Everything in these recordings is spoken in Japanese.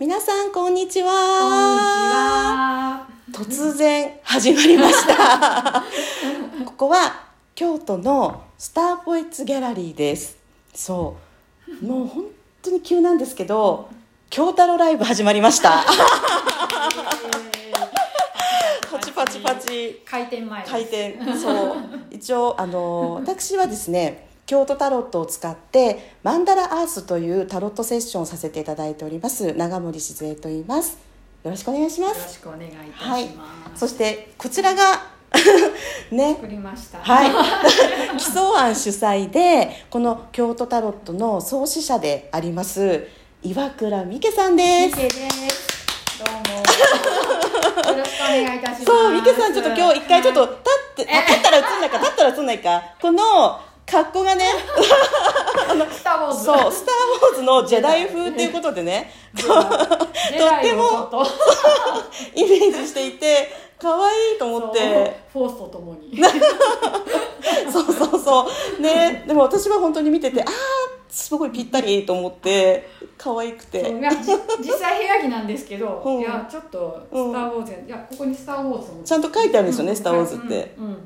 皆さんこんにちは。こんにちは。突然始まりましたここは京都のスターポエッツギャラリーです。そうもう本当に急なんですけど京太郎ライブ始まりましたパチパチパチ開店前です。開店そう一応私はですね京都タロットを使ってマンダラアースというタロットセッションをさせていただいております長森静江と言います。よろしくお願いします。よろしくお願いいたします、はい、そしてこちらがね、作りました、はい、基礎庵主催でこの京都タロットの創始者であります岩倉美希さんです。美希です。どうもよろしくお願いいたします。そう美希さんちょっと今日一回ちょっと立ったら映んないかこの格好がねスターウォーズそうスターウォーズのジェダイ風っていうことでねとってもイメージしていて可愛いと思ってフォースとともにそうそうそうねでも私は本当に見ててああすごいぴったりと思って可愛くて実際部屋着なんですけど、うん、いやちょっとスターウォーズ、うん、いやここにスターウォーズもちゃんと書いてあるんですよね、うん、スターウォーズって、うん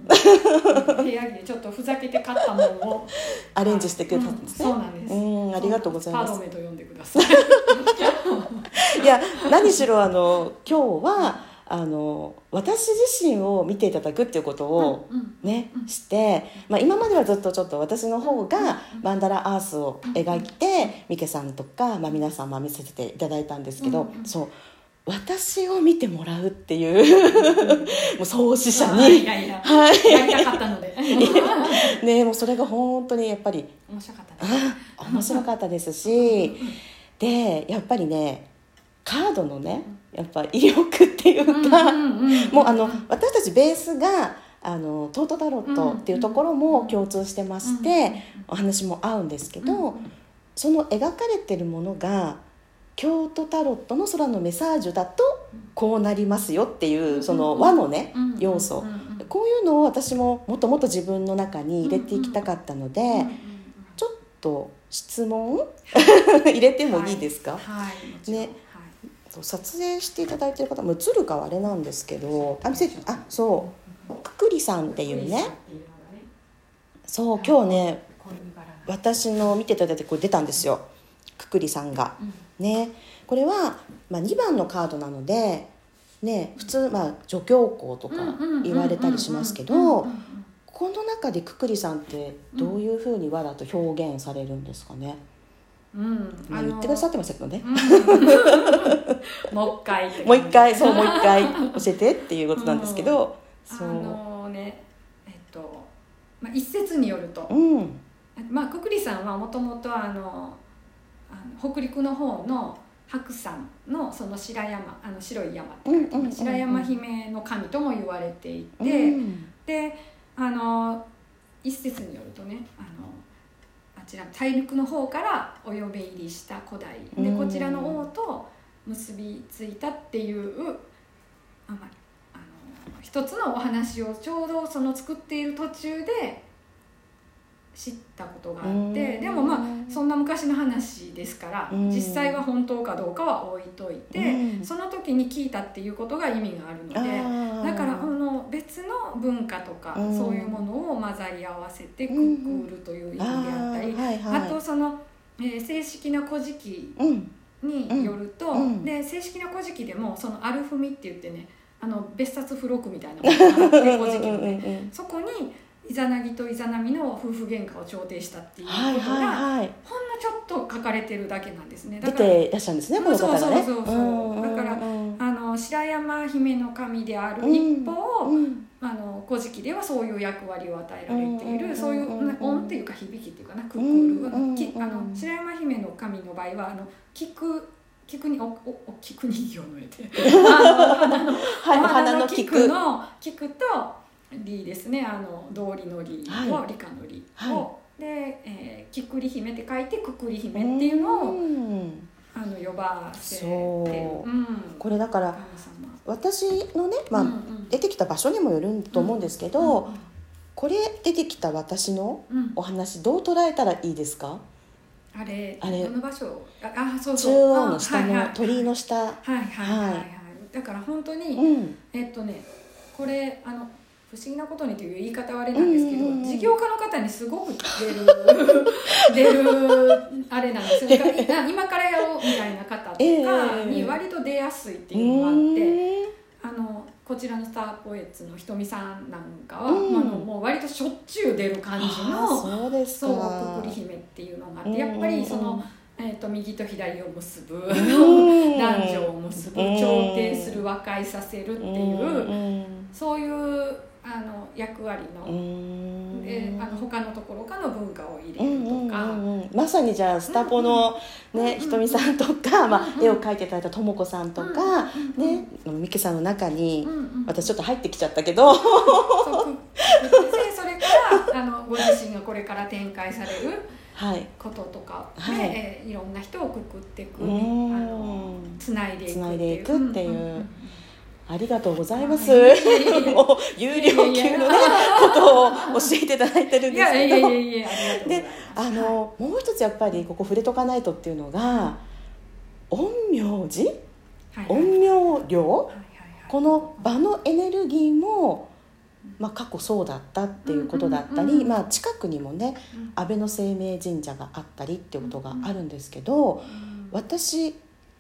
うん、部屋着でちょっとふざけて買ったものをアレンジしてくれたんですね、うん、そうなんです。うんありがとうございます。パードメと呼んでくださいいや何しろ今日は私自身を見ていただくっていうことを、ねうんうん、して、まあ、今まではずっとちょっと私の方がマンダラアースを描いてミケさんとか、まあ、皆様見せていただいたんですけど、うんうん、そう私を見てもらうっていう、もう創始者にいやいや、はい、やりたかったのでねもうそれが本当にやっぱり面白かったですあ面白かったですしでやっぱりねカードのねやっぱ威力っていうかもう私たちベースがトートタロットっていうところも共通してまして、うんうん、お話も合うんですけど、うんうん、その描かれてるものが京都タロットの空のメサージュだとこうなりますよっていうその和のね、うんうん、要素、うんうんうん、こういうのを私ももっともっと自分の中に入れていきたかったので、うんうんうん、ちょっと質問入れてもいいですか、はいね撮影していただいている方も映るかあれなんですけどあそうくくりさんっていうねそう今日ね私の見ていただいてこれ出たんですよくくりさんが、ね、これは、まあ、2番のカードなので、ね、普通、まあ、助教皇とか言われたりしますけどこの中でくくりさんってどういうふうに和だと表現されるんですかね。うんまあ、言ってくださってましたけどね、うん、もう一回そうもう一回教えてっていうことなんですけど、うん、そうねまあ、一説によると、うん、まあくくりさんはもともと北陸の方の白山のその白山白い山って書いて、うんうんうんうん、白山姫の神とも言われていて、うん、で一説によるとね大陸の方からお嫁入りした古代でこちらの王と結びついたっていう一つのお話をちょうどその作っている途中で知ったことがあってでもまあそんな昔の話ですから実際は本当かどうかは置いといてその時に聞いたっていうことが意味があるのでだから別の文化とかそういうものを混ざり合わせてくくるという意味であったり、うんうん はいはい、あとその、正式な古事記によると、うんうん、で正式な古事記でもそのアルフミって言ってね別冊付録みたいなのがあって古事記のねうんうん、うん、そこにイザナギとイザナミの夫婦喧嘩を調停したっていうことが、はいはいはい、ほんのちょっと書かれてるだけなんですね。だから出ていらっしゃるんですねこの方がね。そうそうそう、うんうん、だから白山姫の神である一方を、うん、古事記ではそういう役割を与えられている、うん、そういう音っていうか響きっていうかなククール、うん、白山姫の神の場合は菊にお菊人形の絵で花の菊の菊と理ですね道理の理と理科の理を、はい、で、菊理姫って書いてくくり姫っていうのを、うん呼ばせてそう、うん、これだから私のね、まあうんうん、出てきた場所にもよると思うんですけど、うんうん、これ出てきた私のお話どう捉えたらいいですか、うん、あれの場所そう中央の下の、鳥居の下、だから本当に、これ不思議なことにという言い方はあれなんですけど、事業家の方にすごく出るあれなんですよ。今からやろうみたいな方とかに割と出やすいっていうのがあって、こちらのスターポエッツのひとみさんなんかは、もう割としょっちゅう出る感じのそうくくり姫っていうのがあって、やっぱりその、右と左を結ぶ、男女を結ぶ、調停する、和解させるっていう、そういう役割の、他のところからの文化を入れるとか、まさにじゃあスタポの、ひとみさんとか、絵を描いていただいたともこさんとか、みけさんの中に、私ちょっと入ってきちゃったけど、それからご自身がこれから展開されることとかで、いろんな人をくくっていく、つないでいくっていう。ありがとうございます。もう有料級のことを教えていただいてるんですけど、で、もう一つやっぱりここ触れとかないとっていうのが、陰陽師、陰陽寮、この場のエネルギーも、過去そうだったっていうことだったり、近くにもね、安倍の晴明神社があったりっていうことがあるんですけど、私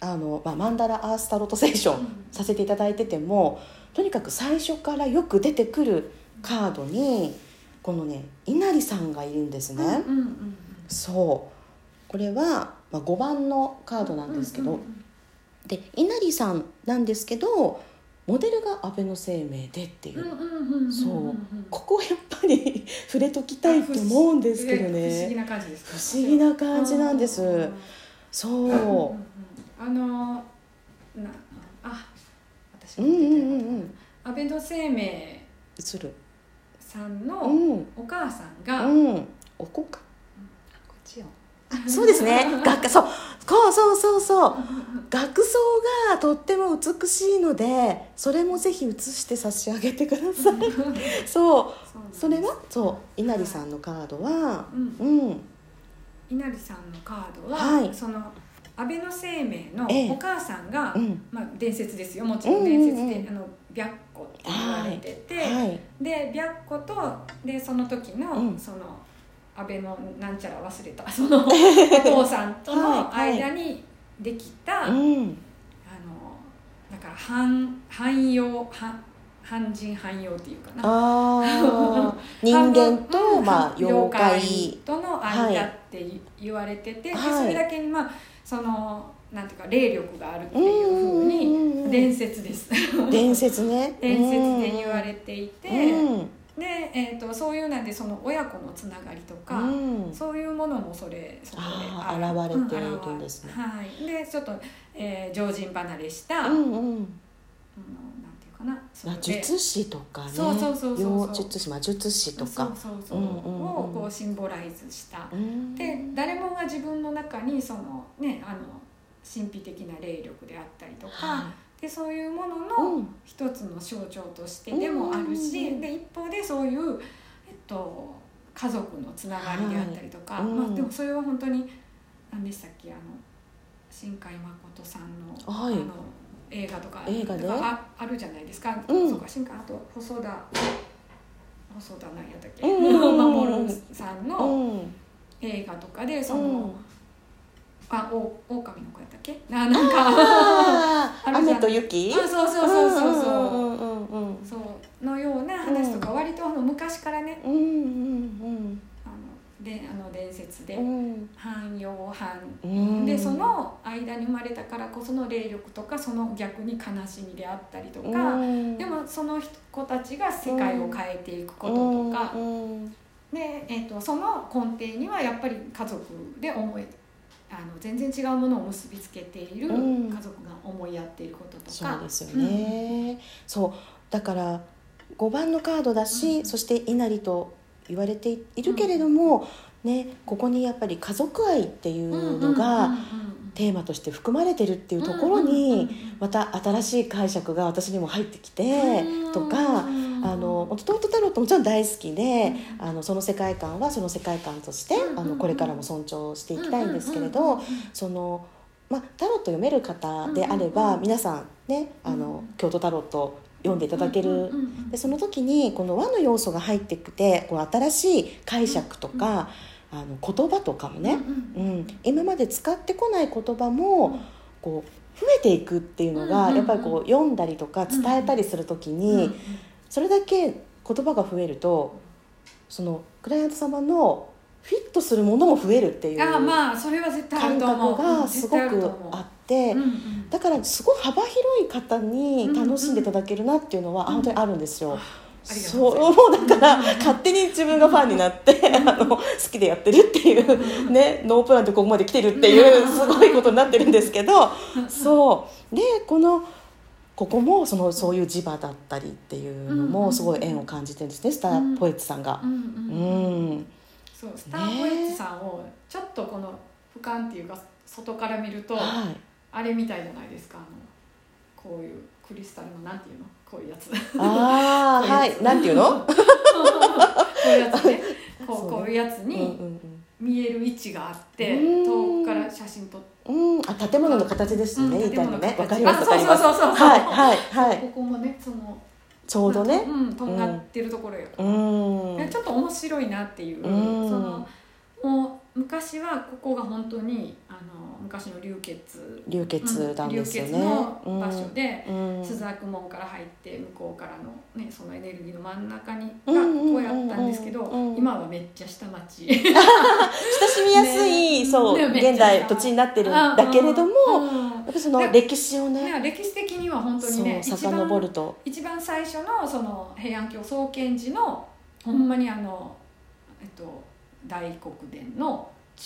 マンダラアースタロットセッションさせていただいてても、とにかく最初からよく出てくるカードにこの稲荷さんがいるんですね、そうこれは、5番のカードなんですけど、で稲荷さんなんですけどモデルが安倍の晴明でっていう、ここやっぱり触れときたいと思うんですけどね。不思議な感じですか？不思議な感じなんです。私も出てる、安倍の晴明さんのお母さんが、おこか、こっちよ、そうですね、そう額装がとっても美しいので、それもぜひ写して差し上げてください。それは稲荷さんのカードは、稲荷さんのカードは、その安倍の晴明のお母さんが、伝説ですよ、もちろん伝説で、白虎って言われてて、で白虎とでその時の、その安倍のなんちゃら忘れたそのお父さんとの間にできた、だから半人半妖っていうかな、人間と、妖怪との間って言われてて、それだけにそのなんていうか霊力があるっていう風に伝説です。伝説で言われていて、でそういうなんでその親子のつながりとか、そういうものもそこで現れているんですね。でちょっと、常人離れした。術師とかね、魔術師とかをこうシンボライズした、で誰もが自分の中にその、神秘的な霊力であったりとか、でそういうものの一つの象徴としてでもあるし、で一方でそういう、家族のつながりであったりとか、でもそれは本当に何でしたっけ、新海誠さんの、映画とかあるじゃないですか。そうか、新海、あと細田何やったっけ、守さんの映画とかで、その狼の子やったっけ、雨と雪、そうのような話とか、割と昔からね、伝説で汎用汎で、その間に生まれたからこその霊力とか、その逆に悲しみであったりとか、でもその子たちが世界を変えていくこととか、でその根底にはやっぱり家族で全然違うものを結びつけている、家族が思い合っていることとか。そうですよね、そうだから5番のカードだし、そして稲荷と言われているけれども、ここにやっぱり家族愛っていうのがテーマとして含まれてるっていうところに、また新しい解釈が私にも入ってきてとか、トートタロットもちろん大好きで、うん、その世界観はその世界観として、うんうんうん、これからも尊重していきたいんですけれど、タロット読める方であれば、うんうん、皆さん、ね、京都タロット読んでいただける、うんうんうん、でその時にこの和の要素が入ってきてこう新しい解釈とか、うんうん、言葉とかもね、うんうんうん、今まで使ってこない言葉もこう増えていくっていうのが、うんうんうん、やっぱりこう読んだりとか伝えたりする時に、うんうんうん、それだけ言葉が増えるとそのクライアント様のフィットするものも増えるっていう感覚がすごくあって、だからすごい幅広い方に楽しんでいただけるなっていうのは本当にあるんですよ。そうだから勝手に自分がファンになって好きでやってるっていうね、ノープランでここまで来てるっていうすごいことになってるんですけど、そうでここもそういう磁場だったりっていうのもすごい縁を感じてるんですね、スターポエッツさんが。うんそうスター・ポエッツさんをちょっとこの俯瞰っていうか外から見ると、はい、あれみたいじゃないですか、こういうクリスタルのなんていうのこういうやつああはいなんていうのこういうやつねこういうやつに見える位置があって、うんうんうん、遠くから写真撮って建物の形ですね、うん、みたいなねわかりますわかりますはいはいはいここもねちょうどね、うん、とんがってるところよ、うん、ちょっと面白いなっていう、うん、もう昔はここが本当に昔の流血なんですよね、うん、流血の場所で、うん、朱雀門から入って向こうからの、ね、そのエネルギーの真ん中にがこうやったんですけど、うんうんうんうん、今はめっちゃ下町親しみやすい、ね、そう、ね、現代土地になってるんだけれども、うんうんうんやっぱその歴史をね歴史的には本当にね遡ると一番最初のその平安京創建時のほんまに大黒殿の